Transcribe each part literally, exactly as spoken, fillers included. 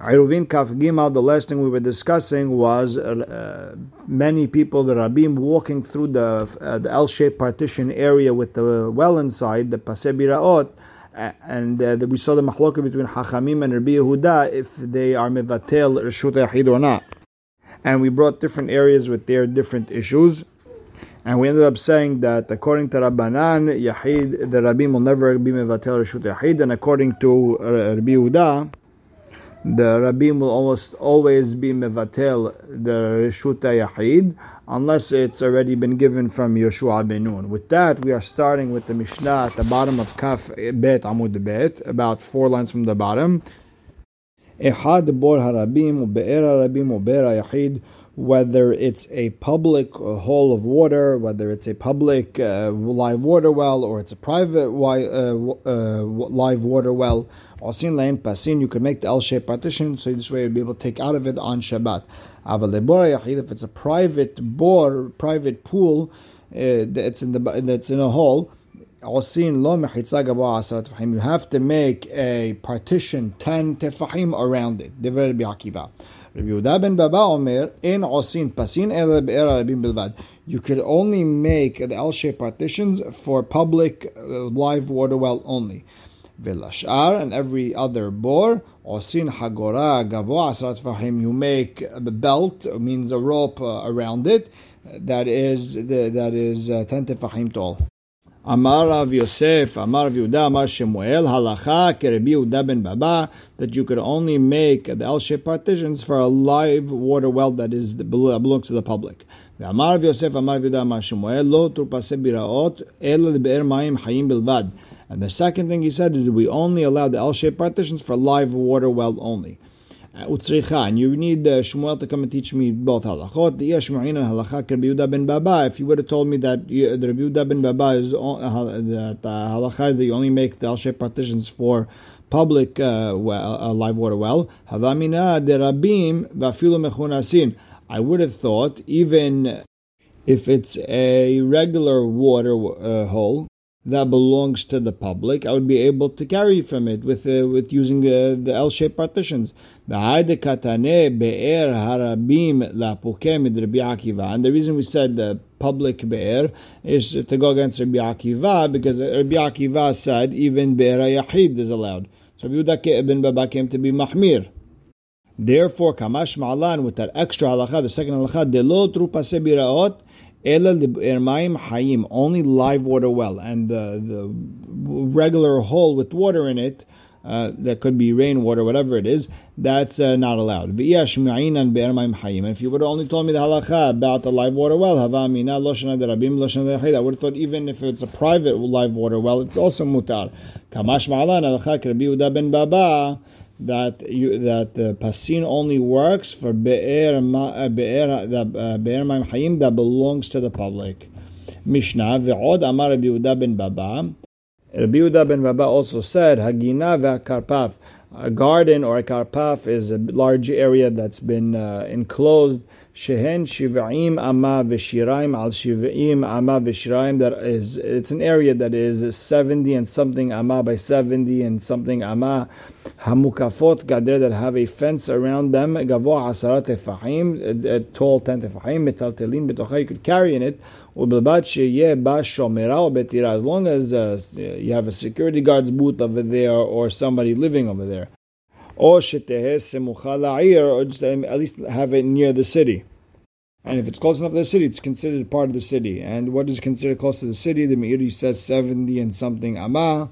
Eruvin Kaf Gimel, the last thing we were discussing was uh, many people, the Rabim, walking through the, uh, the L-shaped partition area with the well inside, the Pasei Bira'ot, and uh, we saw the machloka between Hachamim and Rabbi Yehuda if they are Mevatel, Reshut yahid or not. And we brought different areas with their different issues. And we ended up saying that according to Rabbanan, Yahid, the Rabim will never be Mevatel Reshut Yahid. And according to uh, Rabbi Yehuda, the Rabim will almost always be Mevatel the Reshut Yahid, unless it's already been given from Yeshua ben Nun. With that, we are starting with the Mishnah at the bottom of Kaf Bet Amud Bet, about four lines from the bottom. Ehad Bor HaRabim, Ube'er HaRabim, Ube'er HaYahid. Whether it's a public hole of water, whether it's a public uh, live water well, or it's a private wi- uh, uh, live water well, Osin Lain Pasin, you can make the L-shaped partition, so this way you'll be able to take out of it on Shabbat. If it's a private bore, private pool, uh, that's in the that's in a hole, you have to make a partition ten Tefachim around it. Devar Rabbi Akiva. Rabbi Yehuda ben Bava Omer in Osin Pasin Erev Shabbat. You could only make the L-shaped partitions for public uh, live water well only. Velashar and every other bore Osin Hagora Gavoa Asrat Fahim. You make a belt, means a rope uh, around it that is the, that is uh, ten tefachim tall. Amar Rav Yosef, Amar Rav Yehuda, Amar Shemuel, Halacha, Ke Rabbi Yehuda ben Bava, that you could only make the L-shaped partitions for a live water well that is that belongs to the public. Amar Rav Yosef, Amar Rav Yehuda, Amar Shemuel, Lo Turpasei Bira'ot, Ela Be'er Ma'im Hayim Bilvad. And the second thing he said is we only allow the L-shaped partitions for live water well only. And you need uh, Shmuel to come and teach me both halachot. The Yeshmuin and halacha Rabbi Yehuda ben Bava. If you would have told me that uh, the Rabbi Yehuda ben Bava is on, uh, that uh, halacha is that you only make the L-shaped partitions for public uh, well, uh, live water well, Havamina de Rabim vafilu mechunasin. I would have thought even if it's a regular water uh, hole that belongs to the public, I would be able to carry from it with uh, with using uh, the L-shaped partitions. And the reason we said the public be'er is to go against Rabbi Akiva, because Rabbi Akiva said even be'er hayachid is allowed. So Rabbi Yehuda ben Bava came to be mahmir. Therefore, kamash ma'alan, with that extra halacha, the second halacha, de lo trupasei bira'ot, only live water well, and the, the regular hole with water in it, uh, that could be rainwater, whatever it is, that's uh, not allowed. And if you would have only told me the halacha about the live water well, I would have thought even if it's a private live water well, it's also mutar. Kamash ma'alan halacha Rabbi Yehuda ben Bava, that you that the pasin only works for be'er ma be'er that be'er ma'im hayim that belongs to the public. Mishnah ve'od amar Rabbi Yehuda ben Bava. Rabbi Yehuda ben Bava also said hagina ve'karpaf. A garden or a karpaf is a large area that's been uh, enclosed. Shehen shivaim ama v'shiraim al shivaim ama v'shiraim. That is, it's an area that is seventy and something ama by seventy and something ama. Hamukafot gader, that have a fence around them. Gavoa asarat tefachim, tall ten tefachim. Metaltelin betocha, you could carry in it. Ubilbat sheyeh ba shomera or betira, as long as uh, you have a security guard's booth over there or somebody living over there. Or just at least have it near the city. And if it's close enough to the city, it's considered part of the city. And what is considered close to the city? The Meiri says seventy and something amah.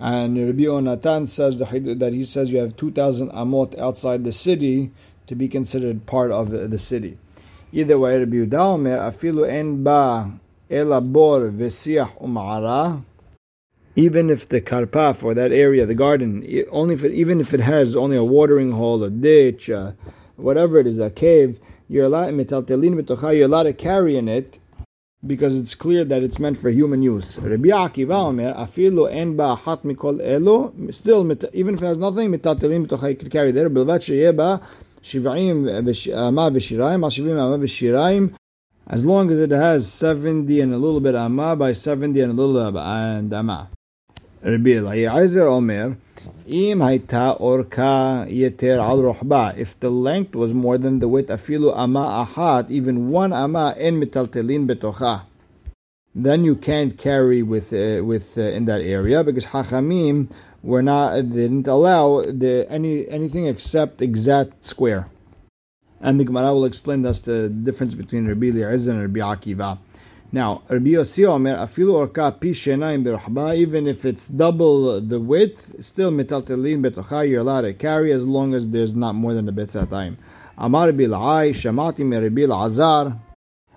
And Rabbi Onatan says that he says you have two thousand amot outside the city to be considered part of the city. Either way, Rabbi Yehuda Omer, afilu en ba elabor v'siach um'ara. Even if the karpaf or that area, the garden, it, only if it, even if it has only a watering hole, a ditch, uh, whatever it is, a cave, you're allowed, you're allowed to carry in it because it's clear that it's meant for human use. Rabbi Akiva Omer, afilu en ba achat mikol elo, still, even if it has nothing, you could carry there. Bilvat sheyeba shiv'im ama v'shiraim, al shiv'im ama v'shiraim. As long as it has seventy and a little bit amma by seventy and a little bit and amma. Rabbi Eliezer Omer, If the length was more than the width, afilu ama ahat, even one ama en metaltelin betocha, then you can't carry with uh, with uh, in that area, because Hachamim were not didn't allow the any anything except exact square. And the Gemara will explain to us the difference between Rabbi Eliezer and Rabbi Akiva. Now, Rabbi Yosi Omer, afilu orka pi shenaim berachba, even if it's double the width, still metaltelin betocha, you're allowed to carry as long as there's not more than a Beit Se'atayim. Amar bil'ai, shamati me Rabbi Elazar.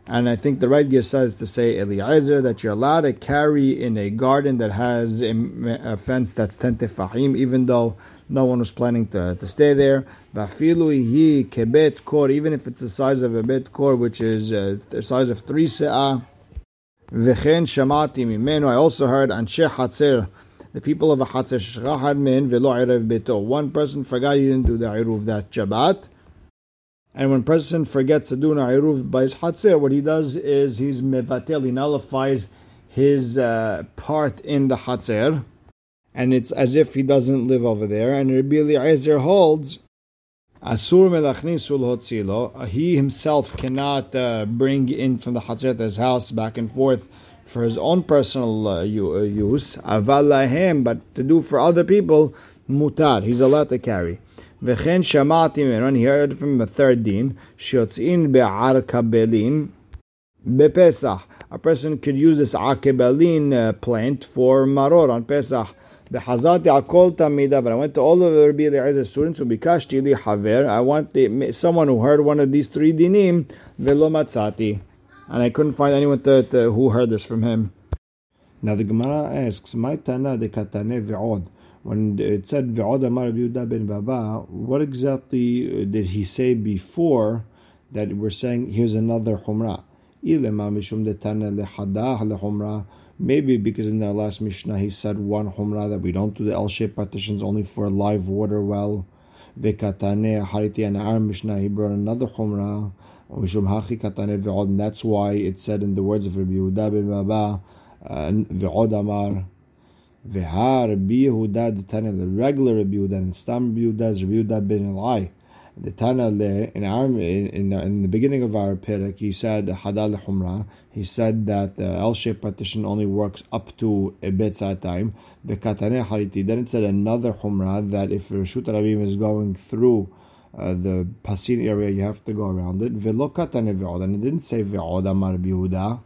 And I think the right gear says to say Eliezer, that you're allowed to carry in a garden that has a, a fence that's ten tefachim, even though no one was planning to, to stay there. Vafilu hi kebet kor, even if it's the size of a bet kor, which is uh, the size of three se'ah. V'chen shamati mimenu, I also heard anshe Chatzer, the people of a Chatzer, shachad min velo erev beto. One person forgot he didn't do the Ayruv that Shabbat. And when a person forgets to do an Ayruv by his Chatzer, what he does is he's Mevatel, he nullifies his uh, part in the Chatzer. And it's as if he doesn't live over there. And Rabbi Eliezer holds, Asur melachnisul hotzilo, he himself cannot uh, bring in from the Chatzer to his house back and forth for his own personal uh, use. Aval lahem, but to do for other people, mutar, he's allowed to carry. V'chen shamati meron, he heard from the third din, shiotzin be'arkabelin be'pesach. A person could use this arkabelin uh, plant for maror on Pesach. B'chazati akol tamida, but I went to all of the Rabbi Eliezer's students, u'bikashti li haver, I want the, someone who heard one of these three dinim, ve'lo matzati. And I couldn't find anyone to, to, who heard this from him. Now the Gemara asks, my tana de katane ve'od. When it said Ve'od Amar Rabbi Yehuda ben Bava, what exactly did he say before that we're saying here's another Humra? Maybe because in the last Mishnah he said one Humra, that we don't do the L-shaped partitions only for live water well. Ve'Katane Hariti Anar Mishnah, he brought another Humra. And that's why it said in the words of Rabbi Yehuda ben Bava, Ve'od Amar. V'ha Rabbi Yehuda the Tana, the regular Rabbi Yehuda, and Stam Rabbi Yehuda is Rabbi Yehuda ben Eli. The Tana le in our in, in in the beginning of our perek, he said Hadal Humra. He said that the L-shaped partition only works up to a Beit Se'atayim. The Kataneh Hariti. Then it said another Humra, that if Reshut Rabim is going through uh, the Pasin area, you have to go around it. V'lo Kataneh Ve'od, and it didn't say Ve'od Amar Rabbi Yehuda.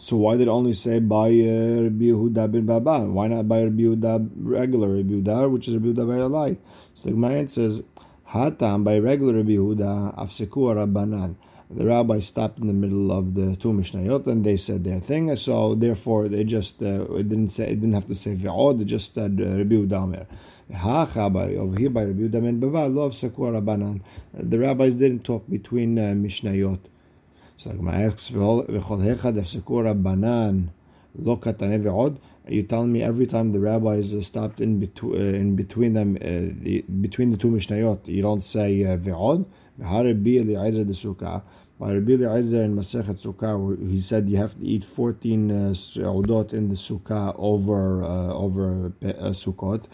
So why did it only say by uh, Rabbi Yehuda ben Baba? Why not by Rabbi Yehuda regular Rabbi Yehuda, which is Rabbi Yehuda ben Eli? So my answer says, Hatam, by regular Rabbi Yehuda, Afseku Rabbanan. The rabbi stopped in the middle of the two Mishnayot and they said their thing. So therefore, they just uh, it didn't say it didn't have to say Ve'od. It just said uh, Rabbi Yehuda Omer. Hacha by over here by Rabbi Yehuda ben Baba, Lo Afseku Rabbanan. The rabbis didn't talk between uh, Mishnayot. So I'm asking, you tell me every time the rabbis stopped in between, uh, in between them, uh, the, between the two mishnayot, you don't say ve'od. By Rabbi Eliezer the Sukkah, by Rabbi Eliezer in Masechet Sukkah, he said you have to eat fourteen seudot uh, in the Sukkah over uh, over uh, Sukkot.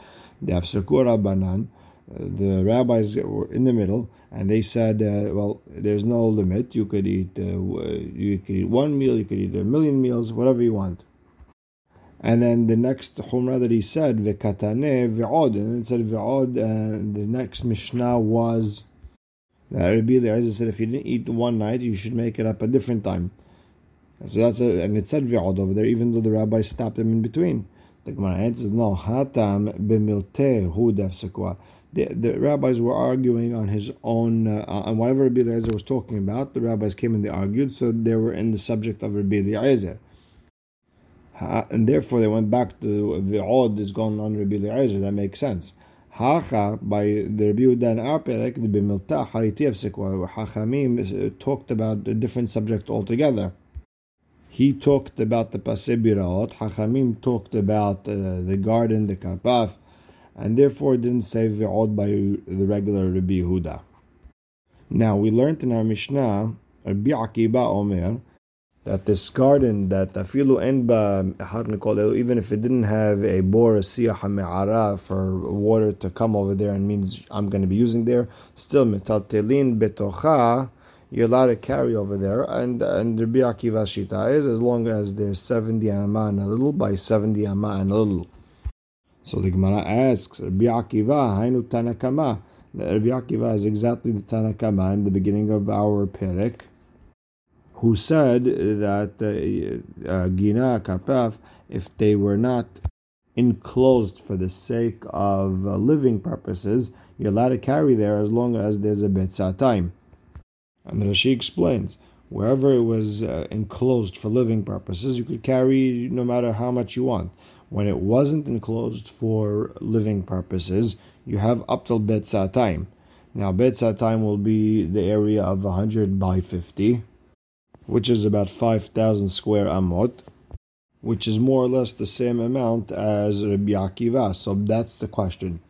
They have Sekura banan. Uh, the rabbis were in the middle, and they said, uh, "Well, there's no limit. You could eat, uh, you could eat one meal, you could eat a million meals, whatever you want." And then the next humra that he said, "Vekatane ve'od," and it said ve'od. And the next mishnah was that Rabbi Eliezer said, "If you didn't eat one night, you should make it up a different time." So that's a, and it said ve'od over there, even though the rabbis stopped him in between. The Gemara answers, "No, hatam b'milte hu dafsekua." The, the rabbis were arguing on his own, uh, on whatever Rabbi Eliezer was talking about. The rabbis came and they argued, so they were in the subject of Rabbi Eliezer. Ha, and therefore they went back to the odd is going on Rabbi Eliezer. That makes sense. Hacha, by the Rabbi Yehuda and Arperek, the Bimilta Hariti of Sekwa, Hachamim talked about a different subject altogether. He talked about the Pasei Bira'ot, Hachamim talked about uh, the garden, the Karpaf, and therefore didn't say ve'od by the regular Rabbi Yehuda. Now we learned in our Mishnah, Rabbi Akiva Omer, that this garden, that afilu en ba, even if it didn't have a bor siyaha me'ara for water to come over there and means I'm going to be using there, still metaltelin betocha, you're allowed to carry over there. And and Rabbi Akiva shita is as long as there's seventy amah and a little by seventy amah and a little. So the Gemara asks, Rabbi Akiva, hainu tanakama. Rabbi Akiva is exactly the tanakama in the beginning of our perek, who said that Gina, uh, Karpaf, if they were not enclosed for the sake of uh, living purposes, you're allowed to carry there as long as there's a Beit Se'atayim. And Rashi explains, wherever it was uh, enclosed for living purposes, you could carry no matter how much you want. When it wasn't enclosed for living purposes, you have up till Beit Se'atayim. Now, Beit Se'atayim will be the area of one hundred by fifty, which is about five thousand square amot, which is more or less the same amount as Rabbi Akiva. So that's the question.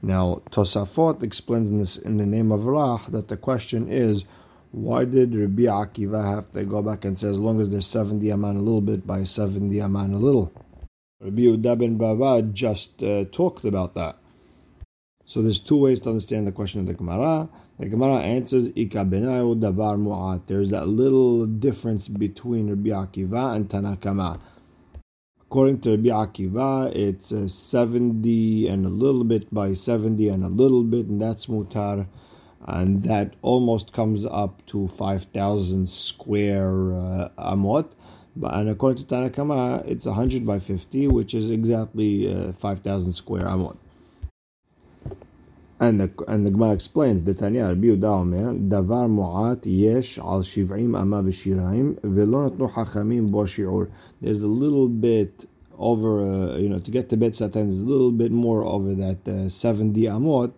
Now, Tosafot explains in, this, in the name of Rah that the question is, why did Rabbi Akiva have to go back and say as long as there's seventy aman a little bit by seventy aman a little? Rabbi Yehuda ben Bava just uh, talked about that. So there's two ways to understand the question of the Gemara. The Gemara answers, Ika benayu davar mu'at. There's that little difference between Rabbi Akiva and Tanakama. According to Rabbi Akiva, it's uh, seventy and a little bit by seventy and a little bit, and that's mutar, and that almost comes up to five thousand square uh, amot. But, and according to Tanakama, it's one hundred by fifty, which is exactly uh, five thousand square amot. And the and the Gemara explains the Tanya Rabbi Yehuda Omer Davar Mu'at Yesh Al Shiv'im Ama B'Shiraim V'Lo Natnu Hachamim Bo Shi'ur. There's a little bit over, uh, you know, to get to Beit Se'atayim. There's a little bit more over that uh, seventy amot,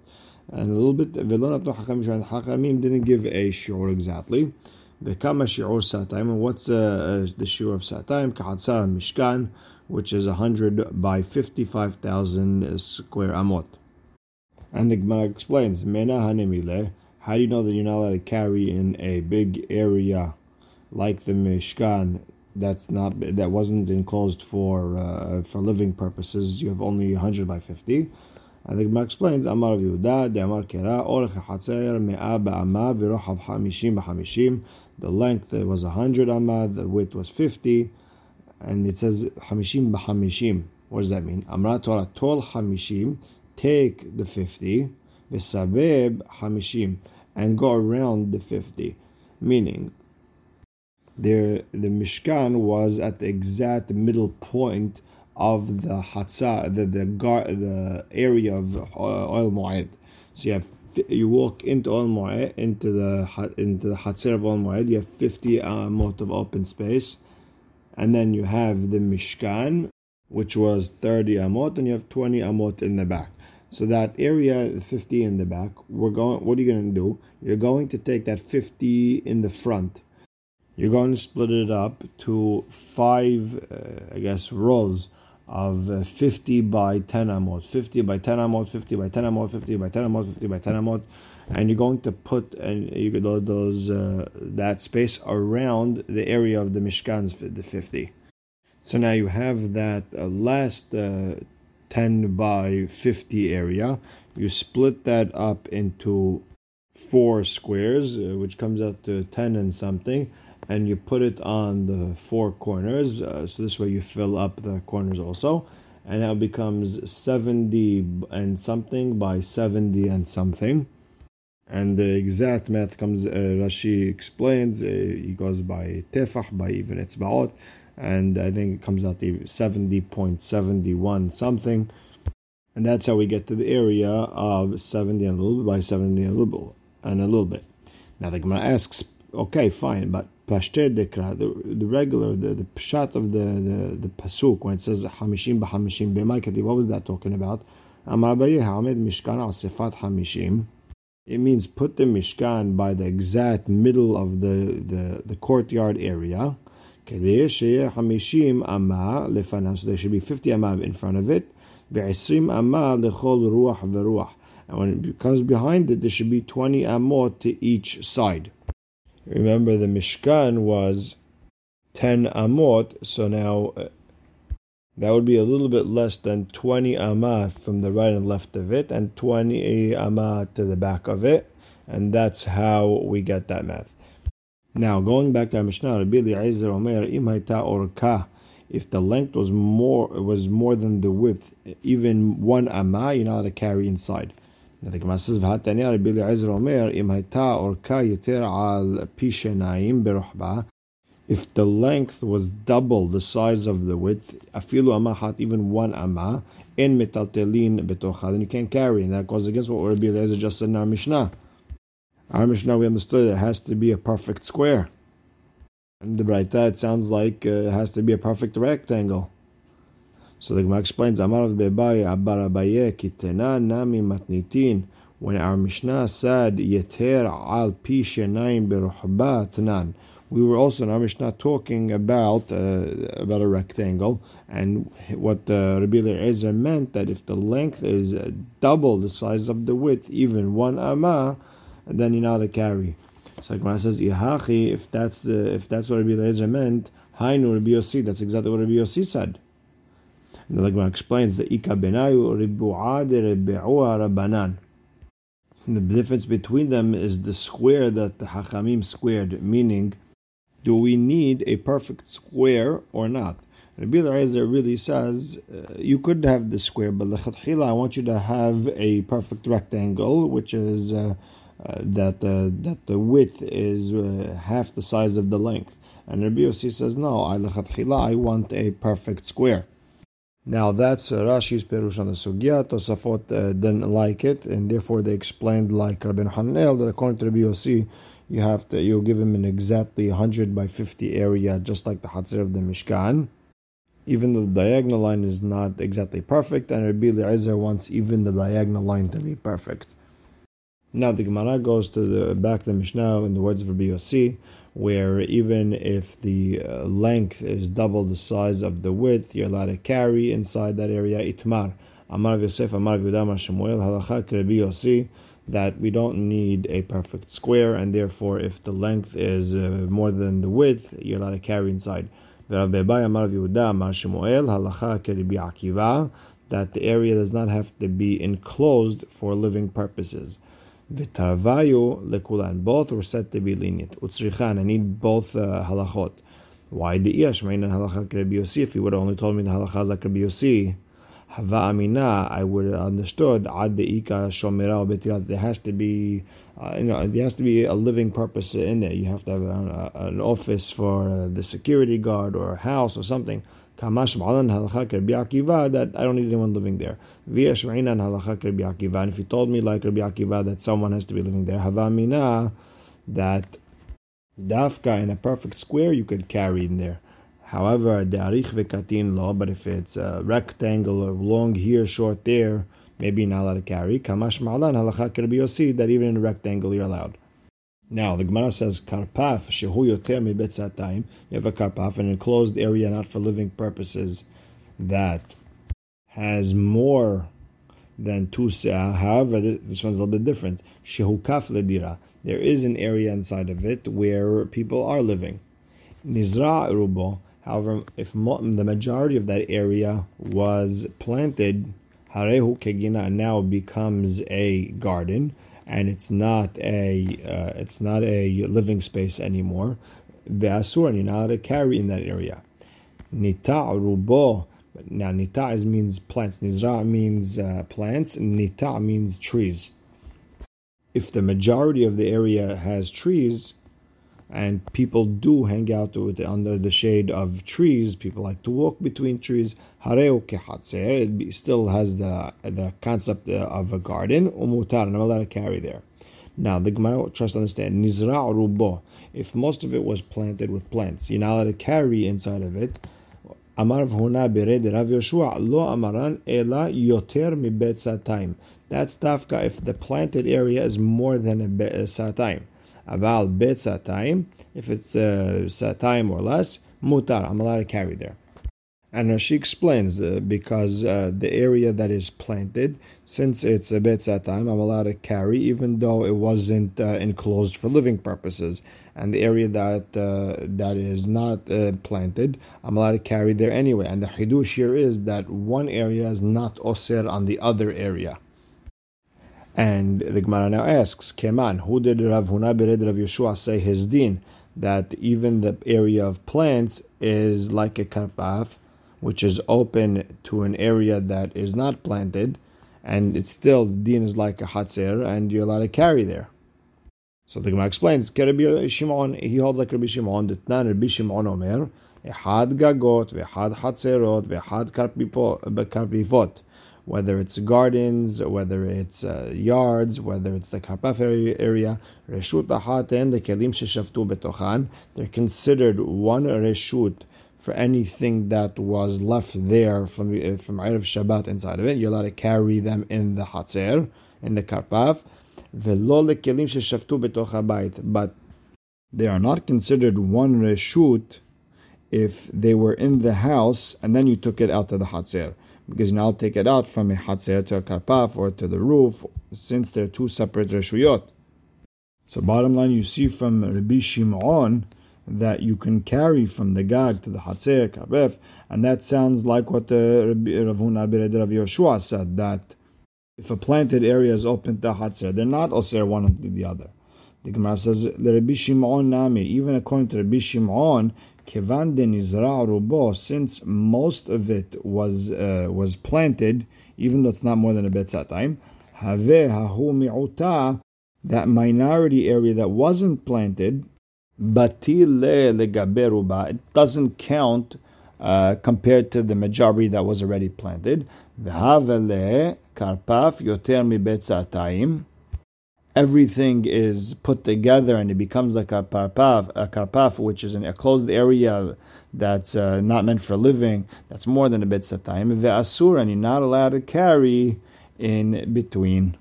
and a little bit V'Lo Natnu Hachamim. Hachamim didn't give a shi'ur exactly. V'Kama Shi'ur Se'atayim. And what's uh, the shi'ur of Se'atayim? Chatzer Mishkan, which is a hundred by fifty-five thousand square amot. And the Gemara explains, Mena Hanemile, how do you know that you're not allowed to carry in a big area like the Mishkan that's not that wasn't enclosed for uh, for living purposes? You have only one hundred by fifty. And the Gemara explains, Amar Yehuda, De'amar Kera, Orech HaChatzer Me'a Ba'ama V'Rochav Hamishim B'Hamishim. The length was one hundred amah, the width was fifty, and it says Hamishim B'Hamishim. What does that mean? Amra Torah Tol Hamishim. Take the fifty, v'sabeb hamishim, and go around the fifty. Meaning, there the Mishkan was at the exact middle point of the Hatzah, the the, gar, the area of Ohel Moed. So you have you walk into Ohel Moed, into the into the Chatzer of Ohel Moed. You have fifty amot of open space, and then you have the Mishkan, which was thirty amot, and you have twenty amot in the back. So that area, fifty in the back, we're going. What are you going to do? You're going to take that fifty in the front. You're going to split it up to five, uh, I guess, rows of uh, fifty by ten amot, fifty by ten amot, fifty by ten amot, fifty by ten amot, fifty by ten amot, and you're going to put and you could load those uh, that space around the area of the Mishkan's the fifty. So now you have that uh, last. Uh, ten by fifty area, you split that up into four squares, uh, which comes out to ten and something, and you put it on the four corners, uh, so this way you fill up the corners also, and now it becomes seventy and something by seventy and something. And the exact math comes, uh, Rashi explains, uh, he goes by Tefach, by even Etzbaot, and I think it comes out to seventy point seven one something, and that's how we get to the area of seventy and a little bit by seventy and a little and a little bit. Now the Gemara asks, okay, fine, but Pashtet Dekra, the regular, the, the pshat of the, the, the pasuk when it says Hamishim b'Hamishim b'Maikati, what was that talking about? Amar Abaye Hamed Mishkan al Sefat Hamishim. It means put the Mishkan by the exact middle of the the, the courtyard area. So there should be fifty amam in front of it. And when it comes behind it, there should be twenty amot to each side. Remember, the Mishkan was ten amot, so now uh, that would be a little bit less than twenty amah from the right and left of it, and twenty amah to the back of it, and that's how we get that math. Now, going back to our Mishnah, Rabbi Eliezer Omer, Im Hayta Orka, if the length was more was more than the width, even one amah, you're not allowed to carry inside. Now the Gemara says, V'hatanya Rabbi Eliezer Omer, Im Hayta Orka Yeter Al Pishenaim Berochba, if the length was double the size of the width, afilu amahat, even one amah, in metaltelin betocha, then you can't carry, and that goes against what Rabbi Eliezer just said in our Mishnah. Our Mishnah, we understood it has to be a perfect square, and the Braita, it sounds like uh, it has to be a perfect rectangle. So the Gemara explains, Amar beBaye abarabaye kitena nami matnitin. When our Mishnah said yeter al pi shenaim berochba tanan, we were also in our Mishnah talking about uh, about a rectangle, and what uh, Rabbi Eliezer meant, that if the length is double the size of the width, even one amah, then you're not allowed to carry. So Gemara says, Ihachi, if that's the if that's what Rabbi Eliezer meant, Hainu Rabbi Yosi, that's exactly what Rabbi Yosi said. And the Gemara explains the Ika benayu ribu'ad ribu'a rabanan. The difference between them is the square that the Hachamim squared, meaning, do we need a perfect square or not? Rabbi Eliezer really says, uh, you could have the square, but l'chatchila, I want you to have a perfect rectangle, which is uh, uh, that uh, that the width is uh, half the size of the length. And Rabbi Yosi says, no, I l'chatchila, I want a perfect square. Now that's uh, Rashi's perush on the sugya. Tosafot uh, didn't like it, and therefore they explained like Rabbi Hananel that according to Rabbi Yosi, You have to. You give him an exactly one hundred by fifty area, just like the Chatzer of the Mishkan, even though the diagonal line is not exactly perfect, and Rabbi Eliezer wants even the diagonal line to be perfect. Now the Gemara goes to the back of the Mishnah in the words of Rabbi Yosi, where even if the length is double the size of the width, you're allowed to carry inside that area. Itmar, Amar Yosef, Amar Yehuda, Amar Shmuel, Halacha Rabbi Yosi, that we don't need a perfect square, and therefore if the length is uh, more than the width, you're allowed to carry inside. That the area does not have to be enclosed for living purposes. Both were said to be lenient. I need both uh, halachot. Why the halacha? If you would have only told me the halacha like Rabbi Yosi, Hava Amina, I would have understood. Ad deika shomera ubetilat. There has to be, uh, you know, there has to be a living purpose in there. You have to have a, a, an office for uh, the security guard, or a house or something. Kamash ma'alan halacha Rabbi Akiva, that I don't need anyone living there. V'yesh ma'inan halacha Rabbi Akiva. And if you told me like Rabbi Akiva that someone has to be living there, Hava Amina, that dafka in a perfect square you could carry in there. However, the arich vekatin law, but if it's a rectangle or long here, short there, maybe not allowed to carry. Kamash ma'alan halacha Rabbi Yosi, that even in a rectangle you're allowed. Now the Gemara says karpaf shehu yoter mi Beit Se'atayim. You have a karpaf, an enclosed area not for living purposes, that has more than two se'ah. However, this one's a little bit different. Shehu kaf ledira. There is an area inside of it where people are living. Nizra rubo. However, if the majority of that area was planted, harehu kegina now becomes a garden, and it's not a uh, it's not a living space anymore. Ve'asur, you're not allowed to carry in that area. Nita rubo. Now nita means plants. Nizra means uh, plants. Nita means trees. If the majority of the area has trees, and people do hang out with, under the shade of trees, people like to walk between trees, hareu kechatzer, it still has the the concept of a garden, umutar, and I'm allowed to carry there. Now, the Gemara tries to understand, nizra rubo, if most of it was planted with plants, you're not allowed to carry inside of it. Amar Rav Huna bered Rav Yeshua lo amaran ela yoter mi Beit Se'atayim. That's tafka if the planted area is more than a Beit Se'atayim. Aval Beit Se'atayim, if it's uh, Se'atayim or less, mutar, I'm allowed to carry there. And Rashi explains, uh, because uh, the area that is planted, since it's a Beit Se'atayim, I'm allowed to carry, even though it wasn't uh, enclosed for living purposes. And the area that uh, that is not uh, planted, I'm allowed to carry there anyway. And the Hidush here is that one area is not Oser on the other area. And the Gemara now asks, Keman, who did Rav Huna bered Rav Yeshua say his din? That even the area of plants is like a Karpaf, which is open to an area that is not planted, and it's still, din is like a Chatzer, and you're allowed to carry there. So the Gemara explains, Rabbi Shimon, he holds like Rabbi Shimon, that Tnan Rabbi Shimon Omer, Echad Gagot, Vechad Chatzerot, Vechad Karpifot. Whether it's gardens, whether it's uh, yards, whether it's the Karpaf area, Reshut yahid and the Kelim Sheshaftu Betochan, they're considered one Reshut for anything that was left there from from Erev Shabbat inside of it. You're allowed to carry them in the Chatzer, in the Karpaf. Velo lekelim sheshaftu betoch habayit, but they are not considered one Reshut if they were in the house and then you took it out to the Chatzer. Because you now take it out from a Chatzer to a Karpaf or to the roof, since they're two separate Reshuyot. So bottom line, you see from Rabbi Shimon that you can carry from the Gag to the Chatzer, Karpaf, and that sounds like what the Rav Huna bered Rav Yeshua said, that if a planted area is open to Chatzer, they're not Oser one unto the other. The Gemara says, Rabbi Shimon Nami, even according to Rabbi Shimon, Kevan denizra rubo, since most of it was uh, was planted, even though it's not more than a Beit Se'atayim, have hahu mi'uta, that minority area that wasn't planted, batile legaberuba, it doesn't count uh, compared to the majority that was already planted. V'havale karpaf yoter mi Beit Se'atayim. Everything is put together and it becomes like a karpaf, a karpaf, which is an enclosed area that's uh, not meant for living. That's more than a Beit Se'atayim. Ve'asur, and you're not allowed to carry in between.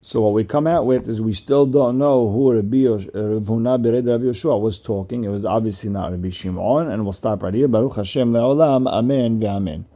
So what we come out with is we still don't know who Rabbi Huna bered Rav Yeshua was talking. It was obviously not Rabbi Shimon, and we'll stop right here. Baruch Hashem le'olam, amen ve'amen.